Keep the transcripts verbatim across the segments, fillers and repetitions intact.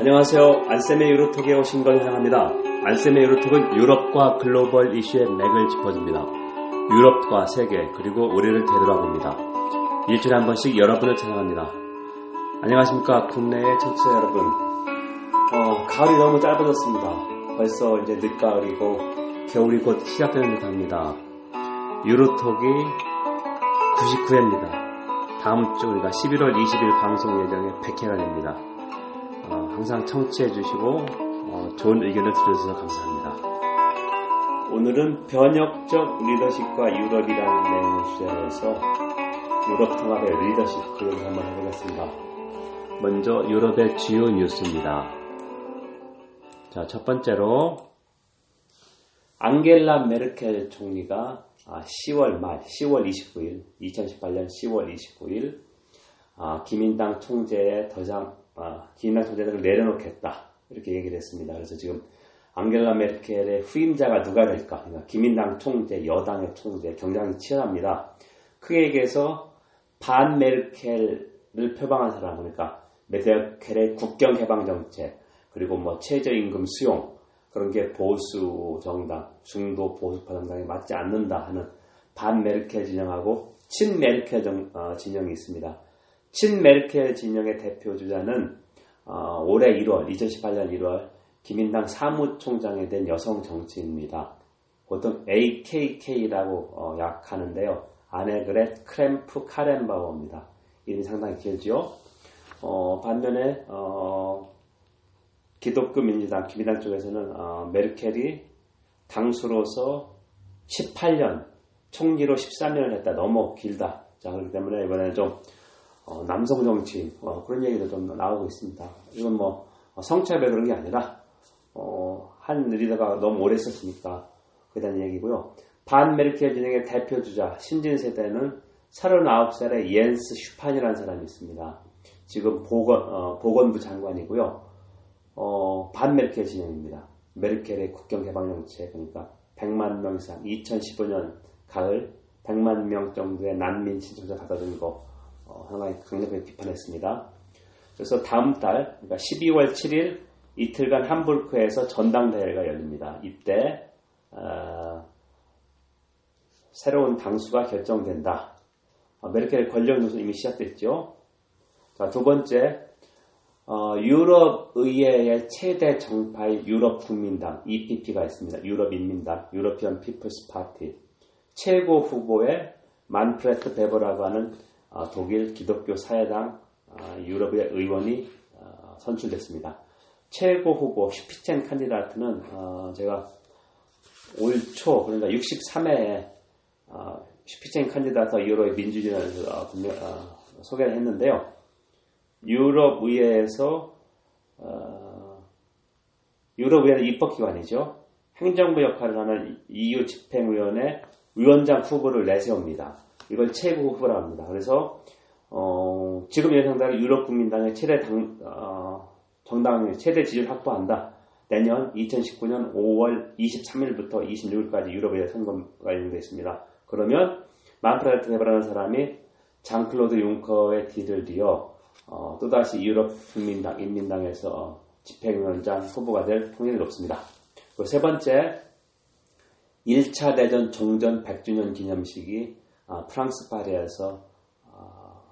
안녕하세요. 안쌤의 유로톡에 오신 걸 환영합니다. 안쌤의 유로톡은 유럽과 글로벌 이슈의 맥을 짚어줍니다. 유럽과 세계 그리고 우리를 되돌아봅니다. 일주일에 한 번씩 여러분을 찾아갑니다. 안녕하십니까 국내의 청취자 여러분. 어, 가을이 너무 짧아졌습니다. 벌써 이제 늦가을이고 겨울이 곧 시작되는 듯합니다. 유로톡이 구십구 회입니다. 다음 주 우리가 십일월 이십일 방송 예정에 백 회가 됩니다. 어, 항상 청취해주시고 어, 좋은 의견을 들려주셔서 감사합니다. 오늘은 변혁적 리더십과 유럽이라는 내용을 주제로 해서 유럽 통합의 리더십 그걸 한번 해보겠습니다. 먼저 유럽의 주요 뉴스입니다. 자, 첫 번째로 앙겔라 메르켈 총리가 아, 시월 말, 시월 이십구일, 이천십팔년 시월 이십구일 아, 기민당 총재의 더 이상 아, 기민당 총재를 내려놓겠다 이렇게 얘기를 했습니다. 그래서 지금 앙겔라 메르켈의 후임자가 누가 될까? 그러니까 기민당 총재, 여당의 총재, 경쟁이 치열합니다. 크게 얘기해서 반 메르켈을 표방한 사람, 그러니까 메르켈의 국경 개방 정책, 그리고 뭐 최저임금 수용, 그런 게 보수 정당, 중도 보수파 정당에 맞지 않는다 하는 반 메르켈 진영하고 친 메르켈 정, 어, 진영이 있습니다. 친 메르켈 진영의 대표 주자는 어, 올해 일월, 이천십팔년 일월 기민당 사무총장이 된 여성 정치인입니다. 보통 에이케이케이라고 어, 약하는데요. 아네그렛 크램프 카렌바우입니다. 이름이 상당히 길죠. 어, 반면에 어, 기독교 민주당, 기민당 쪽에서는 어, 메르켈이 당수로서 십팔년, 총리로 십삼년을 했다. 너무 길다. 자, 그렇기 때문에 이번에는 좀 어, 남성 정치인 어, 그런 얘기도 좀 나오고 있습니다. 이건 뭐 성차별 그런 게 아니라 어, 한 리더가 너무 오래 있었으니까 그다는 얘기고요. 반 메르켈 진영의 대표 주자 신진세대는 서른아홉 살의 옌스 슈판이라는 사람이 있습니다. 지금 보건, 어, 보건부 장관이고요. 어, 반 메르켈 진영입니다. 메르켈의 국경 개방 정책, 그러니까 백만 명 이상 이천십오년 가을 백만 명 정도의 난민 신청자 받아준 거 어, 상당히 강력하게 비판했습니다. 그래서 다음 달, 그러니까 십이월 칠일 이틀간 함부르크에서 전당대회가 열립니다. 이때 어, 새로운 당수가 결정된다. 어, 메르켈의 권력 노선 이미 시작됐죠. 자, 두 번째, 어, 유럽의회의 최대 정파인 유럽국민당 이피피가 있습니다. 유럽인민당, European People's Party. 최고 후보에 만프레트 베버라고 하는 어, 독일 기독교 사회당 아, 유럽의 의원이 어, 선출됐습니다. 최고 후보 슈피첸 칸디다트는 어, 제가 올 초, 그러니까 육십삼 회에 어, 슈피첸 칸디다트 유럽의 민주주의를 어, 어, 소개를 했는데요. 유럽의회에서 어, 유럽의회는 입법기관이죠. 행정부 역할을 하는 이유 집행위원회 위원장 후보를 내세웁니다. 이걸 최고 후보라고 합니다. 그래서 어, 지금 예상대로 유럽국민당의 최대 당, 어, 정당의 최대 지지를 확보한다. 내년 이천십구년 오월 이십삼일부터 이십육일까지 유럽의회 선거가 예정되어 있습니다. 그러면 만프레트 베버라는 사람이 장클로드 융커의 뒤를 이어 어, 또다시 유럽국민당, 인민당에서 집행위원장 후보가 될 확률이 높습니다. 그리고 세 번째, 일 차 대전 종전 백주년 기념식이 어, 프랑스 파리에서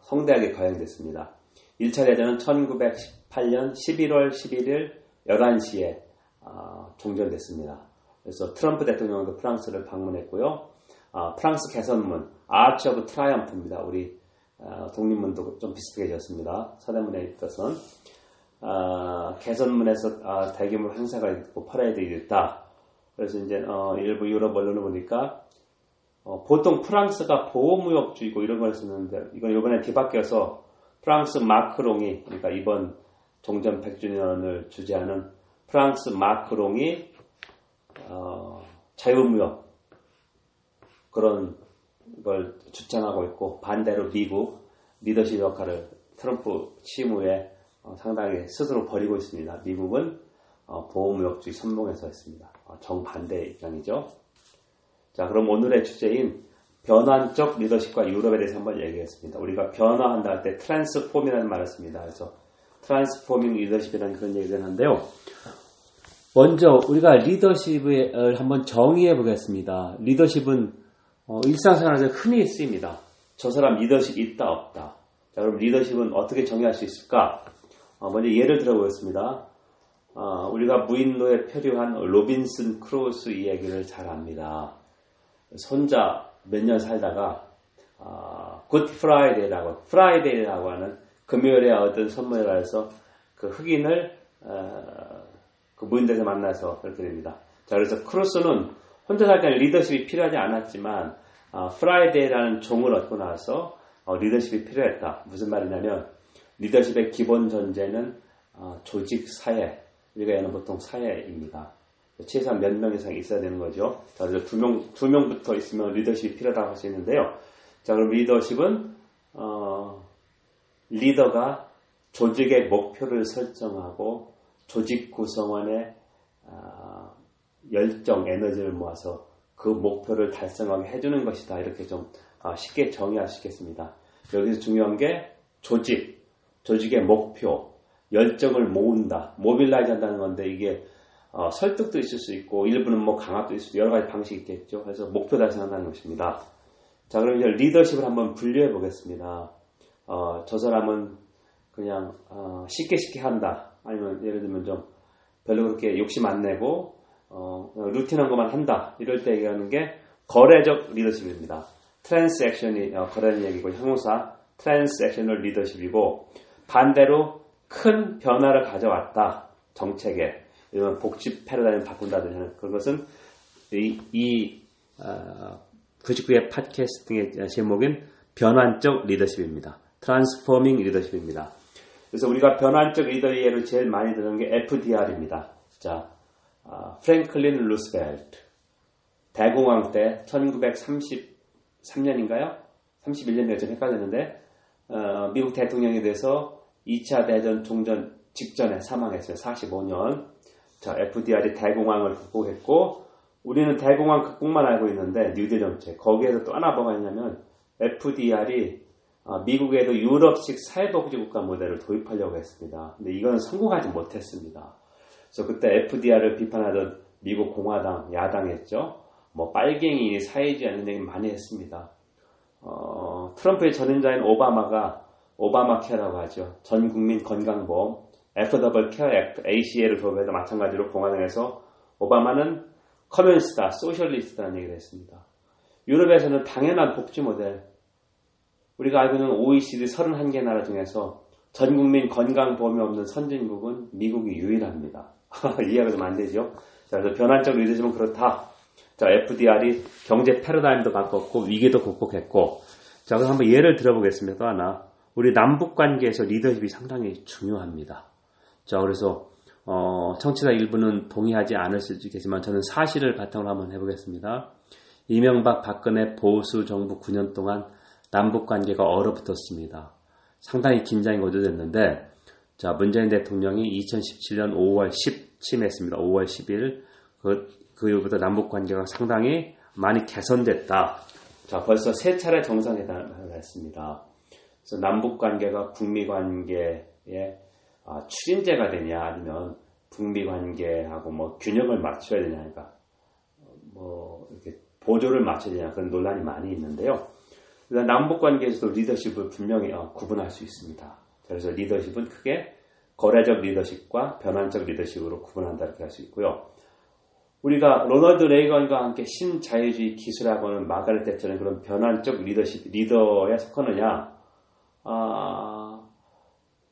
성대하게 거행됐습니다. 일 차 대전은 천구백십팔년 십일월 십일일 열한 시에 어, 종전됐습니다. 그래서 트럼프 대통령도 프랑스를 방문했고요. 어, 프랑스 개선문, 아치 오브 트라이엄프입니다. 우리 어, 독립문도 좀 비슷하게 지었습니다. 서대문에 있어서는 어, 개선문에서 어, 대규모 행사가 있고 퍼레이드가 있다. 그래서 이제 어, 일부 유럽 언론을 보니까 어, 보통 프랑스가 보호무역주의고 이런 걸 쓰는데, 이건 이번에 뒤바뀌어서 프랑스 마크롱이, 그러니까 이번 종전 백주년을 주재하는 프랑스 마크롱이, 어, 자유무역, 그런 걸 주창하고 있고, 반대로 미국 리더십 역할을 트럼프 취임 후에 어, 상당히 스스로 버리고 있습니다. 미국은 어, 보호무역주의 선봉에서 했습니다. 어, 정반대 입장이죠. 자, 그럼 오늘의 주제인 변환적 리더십과 유럽에 대해서 한번 얘기했습니다. 우리가 변화한다 할 때 트랜스폼이라는 말을 씁니다. 그래서 트랜스포밍 리더십이라는 그런 얘기를 하는데요. 먼저 우리가 리더십을 한번 정의해 보겠습니다. 리더십은 어, 일상생활에서 흔히 쓰입니다. 저 사람 리더십 있다 없다. 자, 그럼 리더십은 어떻게 정의할 수 있을까? 어, 먼저 예를 들어보겠습니다. 어, 우리가 무인도에 표류한 로빈슨 크루소 이야기를 잘 압니다. 혼자 몇 년 살다가 어, 굿 프라이데이라고 프라이데이라고 하는 금요일에 어떤 선물을 해서 그 흑인을 어, 그 무인도에서 만나서 그렇게 됩니다. 자, 그래서 크루소는 혼자 살 때는 리더십이 필요하지 않았지만 어, 프라이데이라는 종을 얻고 나서 어, 리더십이 필요했다. 무슨 말이냐면 리더십의 기본 전제는 어, 조직 사회, 우리가 얘는 보통 사회입니다. 최소한 몇 명 이상 있어야 되는 거죠. 자, 그래서 두 명, 두 명부터 있으면 리더십이 필요하다고 할 수 있는데요. 자, 그럼 리더십은, 어, 리더가 조직의 목표를 설정하고 조직 구성원의, 어, 열정, 에너지를 모아서 그 목표를 달성하게 해주는 것이다. 이렇게 좀 어, 쉽게 정의할 수 있겠습니다. 여기서 중요한 게 조직, 조직의 목표, 열정을 모은다, 모빌라이즈 한다는 건데 이게 어, 설득도 있을 수 있고 일부는 뭐 강압도 있을 수 있고 여러 가지 방식이 있겠죠. 그래서 목표 달성한다는 것입니다. 자, 그럼 이제 리더십을 한번 분류해 보겠습니다. 어, 저 사람은 그냥 어, 쉽게 쉽게 한다. 아니면 예를 들면 좀 별로 그렇게 욕심 안 내고 어, 루틴한 것만 한다. 이럴 때 얘기하는 게 거래적 리더십입니다. 트랜스액션이 어, 거래는 얘기고 형용사 트랜스액셔널 리더십이고 반대로 큰 변화를 가져왔다. 정책에. 이런 복지 패러다임을 바꾼다든지 하는 그것은 이, 이 어, 구십구 회 팟캐스트 등의 제목인 변환적 리더십입니다. 트랜스포밍 리더십입니다. 그래서 우리가 변환적 리더의 예로 제일 많이 드는 게 에프디알입니다. 자, 어, 프랭클린 루스벨트. 대공황 때 천구백삼십삼 년인가요? 삼십일 년인가 좀 헷갈렸는데 어, 미국 대통령이 돼서 이 차 대전 종전 직전에 사망했어요. 사십오 년. 자, 에프디알이 대공황을 극복했고 우리는 대공황 극복만 알고 있는데 뉴딜 정책. 거기에서 또 하나 뭐가 있냐면 에프디알이 미국에도 유럽식 사회복지국가 모델을 도입하려고 했습니다. 근데 이건 성공하지 못했습니다. 그래서 그때 에프디알을 비판하던 미국 공화당 야당했죠. 뭐 빨갱이 사회주의 이런 얘기 많이 했습니다. 어, 트럼프의 전임자인 오바마가 오바마 케어라고 하죠. 전 국민 건강보험, 에포더블 케어 액트, 에이씨에이를 도입해서 마찬가지로 공화당에서 오바마는 커뮤니스트다, 소셜리스트라는 얘기를 했습니다. 유럽에서는 당연한 복지 모델, 우리가 알고 있는 오이시디 서른한 개 나라 중에서 전 국민 건강보험이 없는 선진국은 미국이 유일합니다. 이해가 좀 안 되죠? 자, 그래서 변환적 리더십은 그렇다. 자, 에프디알이 경제 패러다임도 바꿨고, 위기도 극복했고, 자, 그럼 한번 예를 들어보겠습니다. 또 하나. 우리 남북 관계에서 리더십이 상당히 중요합니다. 자, 그래서 어, 청취자 일부는 동의하지 않을 수도 있겠지만 저는 사실을 바탕으로 한번 해보겠습니다. 이명박 박근혜 보수 정부 구 년 동안 남북 관계가 얼어붙었습니다. 상당히 긴장이 고조됐는데, 자, 문재인 대통령이 이천십칠 년 오월 십일 취임했습니다. 오월 십일 그, 그 이후부터 남북 관계가 상당히 많이 개선됐다. 자, 벌써 세 차례 정상회담을 했습니다. 그래서 남북관계가 북미관계의 추진제가 되냐 아니면 북미관계하고 뭐 균형을 맞춰야 되냐, 그러니까 뭐 이렇게 보조를 맞춰야 되냐 그런 논란이 많이 있는데요. 그래서 남북관계에서도 리더십을 분명히 구분할 수 있습니다. 그래서 리더십은 크게 거래적 리더십과 변환적 리더십으로 구분한다 이렇게 할 수 있고요. 우리가 로널드 레이건과 함께 신자유주의 기술학원은 마가렛 대처는 그런 변환적 리더십 리더에 속하느냐? 아,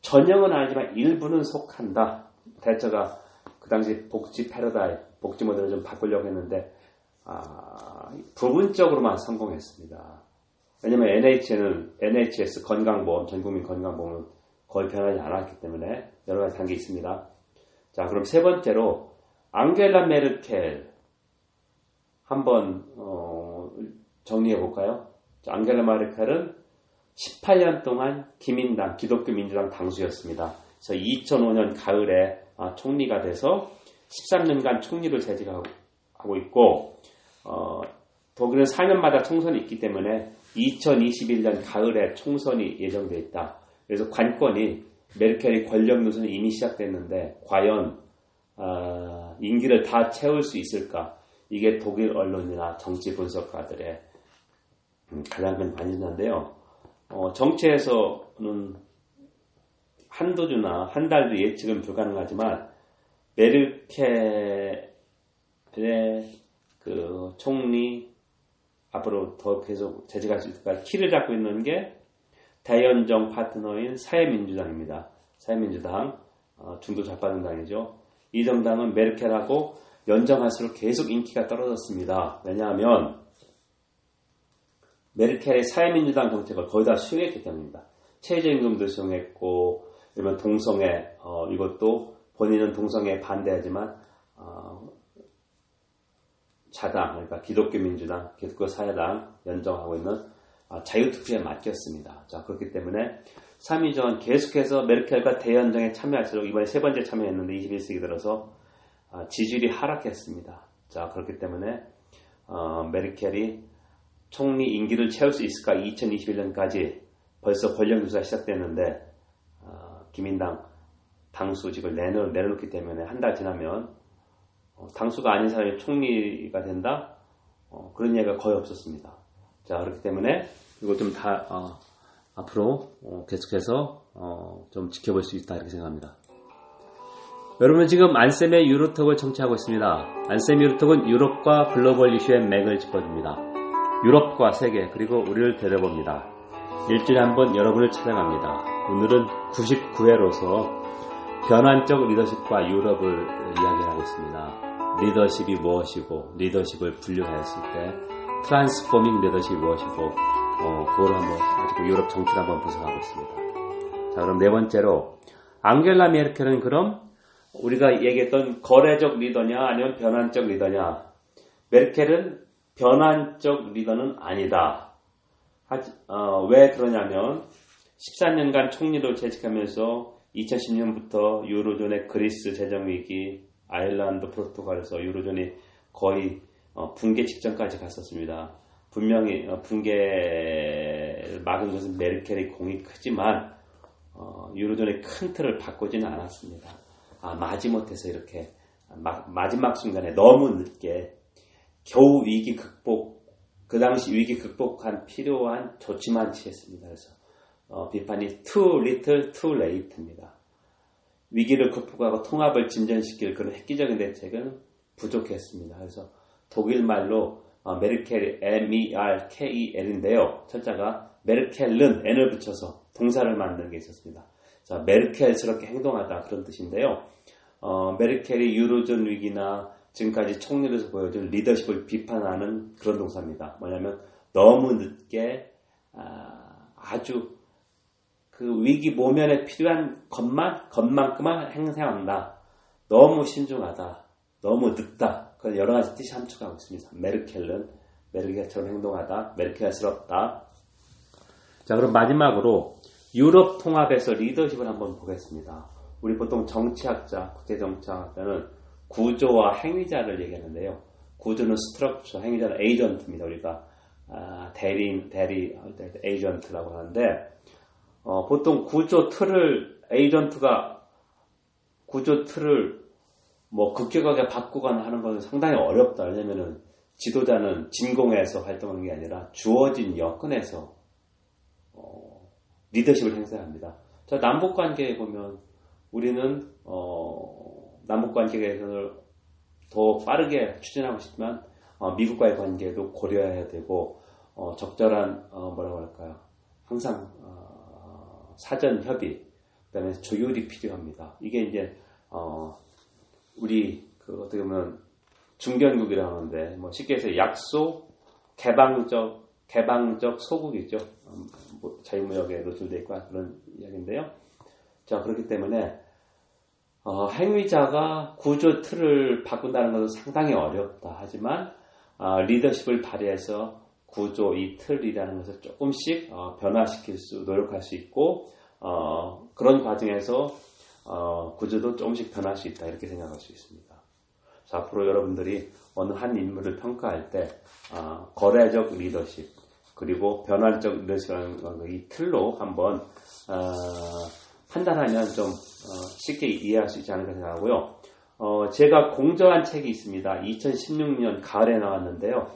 전형은 아니지만 일부는 속한다. 대처가 그 당시 복지 패러다임, 복지 모델을 좀 바꾸려고 했는데 아, 부분적으로만 성공했습니다. 왜냐하면 엔에이치는 엔에이치에스 건강보험, 전국민 건강보험은 거의 변하지 않았기 때문에 여러 가지 단계 있습니다. 자, 그럼 세 번째로 앙겔라 메르켈 한번 어, 정리해 볼까요? 앙겔라 메르켈은 십팔 년 동안 기민당, 기독교 민주당 당수였습니다. 그래서 이천오 년 가을에 총리가 돼서 십삼 년간 총리를 재직하고 있고, 어, 독일은 사 년마다 총선이 있기 때문에 이천이십일 년 가을에 총선이 예정되어 있다. 그래서 관권이 메르켈의 권력 노선은 이미 시작됐는데 과연 어, 임기를 다 채울 수 있을까? 이게 독일 언론이나 정치 분석가들의 가장 큰 관심사인데요. 어, 정치에서는 한두주나 한 달도 예측은 불가능하지만 메르켈의 그 총리 앞으로 더 계속 재직할 수 있을까 키를 잡고 있는 게 대연정 파트너인 사회민주당입니다. 사회민주당, 어, 중도 좌파정당이죠. 이 정당은 메르켈하고 연정할수록 계속 인기가 떨어졌습니다. 왜냐하면 메르켈의 사회민주당 정책을 거의 다 수용했기 때문입니다. 최저임금도 수용했고, 그러면 동성애, 어, 이것도 본인은 동성애에 반대하지만 어, 자당, 그러니까 기독교 민주당, 기독교 사회당 연정하고 있는 아, 자유투표에 맡겼습니다. 자, 그렇기 때문에 삼 위 전 계속해서 메르켈과 대연정에 참여할수록 이번에 세 번째 참여했는데 이십일 세기 들어서 아, 지지율이 하락했습니다. 자, 그렇기 때문에 어, 메르켈이 총리 임기를 채울 수 있을까? 이천이십일 년까지 벌써 권력 조사 시작됐는데 어, 기민당 당수직을 내놓, 내놓기 때문에 한 달 지나면 어, 당수가 아닌 사람이 총리가 된다? 어, 그런 얘기가 거의 없었습니다. 자, 그렇기 때문에 이거 좀 다 어, 앞으로 어, 계속해서 어, 좀 지켜볼 수 있다 이렇게 생각합니다. 여러분은 지금 안쌤의 유로톡을 청취하고 있습니다. 안쌤 유로톡은 유럽과 글로벌 이슈의 맥을 짚어줍니다. 유럽과 세계 그리고 우리를 데려봅니다. 일주일에 한 번 여러분을 찾아갑니다. 오늘은 구십구 회로서 변환적 리더십과 유럽을 이야기하고 있습니다. 리더십이 무엇이고 리더십을 분류했을 때 트랜스포밍 리더십이 무엇이고 어, 그걸 한번 가지고 유럽 정치를 한번 분석하고 있습니다. 자, 그럼 네 번째로 앙겔라 메르켈은 그럼 우리가 얘기했던 거래적 리더냐 아니면 변환적 리더냐. 메르켈은 변환적 리더는 아니다. 하지, 어, 왜 그러냐면 십사 년간 총리로 재직하면서 이천십 년부터 유로존의 그리스 재정위기, 아일랜드, 포르투갈에서 유로존이 거의 어, 붕괴 직전까지 갔었습니다. 분명히 어, 붕괴를 막은 것은 메르켈의 공이 크지만 어, 유로존의 큰 틀을 바꾸지는 않았습니다. 아, 마지못해서 이렇게 마, 마지막 순간에 너무 늦게 겨우 위기 극복, 그 당시 위기 극복한 필요한 조치만 취했습니다. 그래서 어, 비판이 too little, too late입니다. 위기를 극복하고 통합을 진전시킬 그런 획기적인 대책은 부족했습니다. 그래서 독일말로 어, 메르켈, 엠 이 알 케이 이 엘인데요. 철자가 메르켈은 n을 붙여서 동사를 만드는 게 있었습니다. 자, 메르켈스럽게 행동하다 그런 뜻인데요. 어, 메르켈이 유로존 위기나 지금까지 총리로서 보여준 리더십을 비판하는 그런 동사입니다. 뭐냐면 너무 늦게 아, 아주 그 위기 모면에 필요한 것만, 것만큼만 행사한다. 너무 신중하다. 너무 늦다. 여러 가지 뜻이 함축하고 있습니다. 메르켈은 메르켈처럼 행동하다, 메르켈스럽다. 자, 그럼 마지막으로 유럽 통합에서 리더십을 한번 보겠습니다. 우리 보통 정치학자, 국제정치학자는 구조와 행위자를 얘기하는데요. 구조는 스트럭처, 행위자는 에이전트입니다. 우리가 아, 대리, 대리, 에이전트라고 하는데 어, 보통 구조 틀을 에이전트가 구조 틀을 뭐 급격하게 바꾸거나 하는 것은 상당히 어렵다. 왜냐면은 지도자는 진공에서 활동하는 게 아니라 주어진 여건에서 어, 리더십을 행사합니다. 자, 남북관계에 보면 우리는 어, 남북관계를 더 빠르게 추진하고 싶지만 어, 미국과의 관계도 고려해야 되고 어, 적절한 어, 뭐라고 할까요? 항상 어, 사전 협의, 그다음에 조율이 필요합니다. 이게 이제 어, 우리 그 어떻게 보면 중견국이라고 하는데 뭐 쉽게 해서 약소 개방적 개방적 소국이죠. 뭐 자유무역에 노출되어 있고 그런 이야기인데요. 자, 그렇기 때문에 어, 행위자가 구조 틀을 바꾼다는 것은 상당히 어렵다. 하지만 어, 리더십을 발휘해서 구조 이 틀이라는 것을 조금씩 어, 변화시킬 수 노력할 수 있고 어, 그런 과정에서 어, 구조도 조금씩 변할 수 있다 이렇게 생각할 수 있습니다. 자, 앞으로 여러분들이 어느 한 인물을 평가할 때 어, 거래적 리더십 그리고 변환적 리더십이라는 이 틀로 한번 어, 판단하면 좀 쉽게 이해할 수 있지 않을까 생각하고요. 어, 제가 공저한 책이 있습니다. 이천십육 년 가을에 나왔는데요.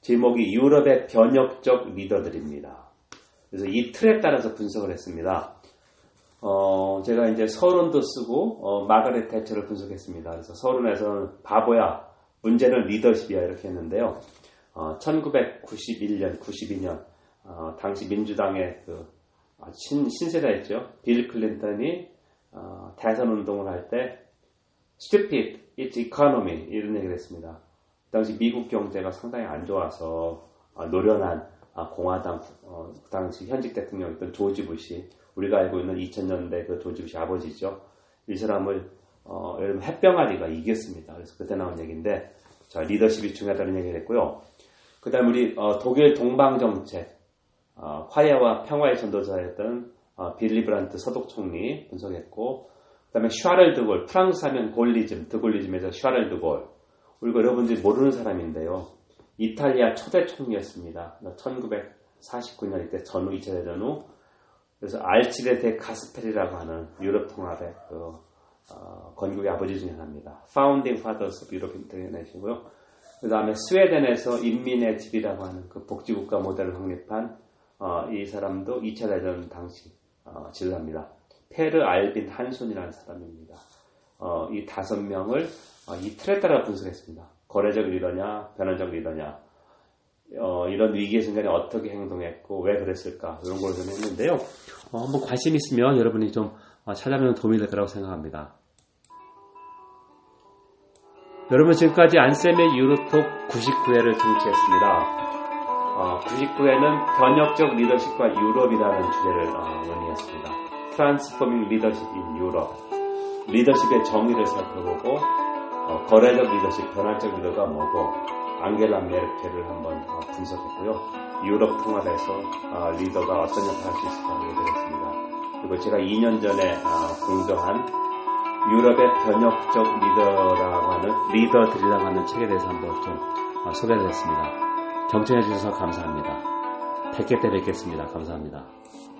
제목이 유럽의 변혁적 리더들입니다. 그래서 이 틀에 따라서 분석을 했습니다. 어, 제가 이제 서론도 쓰고, 어, 마가렛 대처를 분석했습니다. 그래서 서론에서는 바보야, 문제는 리더십이야, 이렇게 했는데요. 어, 천구백구십일 년, 구십이 년, 어, 당시 민주당의 그, 신, 신세대였죠. 빌 클린턴이, 어, 대선 운동을 할 때, stupid, it's economy, 이런 얘기를 했습니다. 당시 미국 경제가 상당히 안 좋아서, 어, 노련한, 어, 공화당, 어, 당시 현직 대통령이었던 조지 부시, 우리가 알고 있는 이천 년대 그 조지 부시 아버지죠. 이 사람을 어, 예를 들면 햇병아리가 이겼습니다. 그래서 그때 나온 얘기인데, 자, 리더십이 중요하다는 얘기를 했고요. 그 다음 우리 어, 독일 동방정책, 어, 화해와 평화의 전도자였던 어, 빌리브란트 서독총리 분석했고, 그 다음에 샤를 드골, 프랑스 하면 골리즘, 드골리즘에서 샤를 드골. 우리가 여러분들이 모르는 사람인데요. 이탈리아 초대 총리였습니다. 천구백사십구 년 이때 전후 이 차 대전 후, 그래서 알치레 데 가스페리라고 하는 유럽 통합의 그, 어, 건국의 아버지 중에 하나입니다. Founding Fathers of Europe International이고요. 그 다음에 스웨덴에서 인민의 집이라고 하는 그 복지국가 모델을 확립한 어, 이 사람도 이 차 대전 당시 어, 지도자입니다. 페르 알빈 한손이라는 사람입니다. 어, 이 다섯 명을 어, 이 틀에 따라 분석했습니다. 거래적 리더냐, 변환적 리더냐, 어, 이런 위기의 순간에 어떻게 행동했고 왜 그랬을까, 이런 걸 좀 했는데요. 어, 한번 관심 있으면 여러분이 좀 어, 찾아보면 도움이 될 거라고 생각합니다. 여러분, 지금까지 안쌤의 유로톡 구십구 회를 청취했습니다. 어, 구십구 회는 변혁적 리더십과 유럽이라는 주제를 어, 논의했습니다. Transforming Leadership in Europe, 리더십의 정의를 살펴보고, 어, 거래적 리더십, 변환적 리더가 뭐고, 앙겔라 메르켈을 한번 분석했고요. 유럽 통합에서 리더가 어떤 역할을 할 수 있을까 얘기했습니다. 그리고 제가 이 년 전에 공정한 유럽의 변혁적 리더라고 하는 리더들이라고 하는 책에 대해서 한번 좀 소개를 했습니다. 경청해 주셔서 감사합니다. 백 개 때 뵙겠습니다. 감사합니다.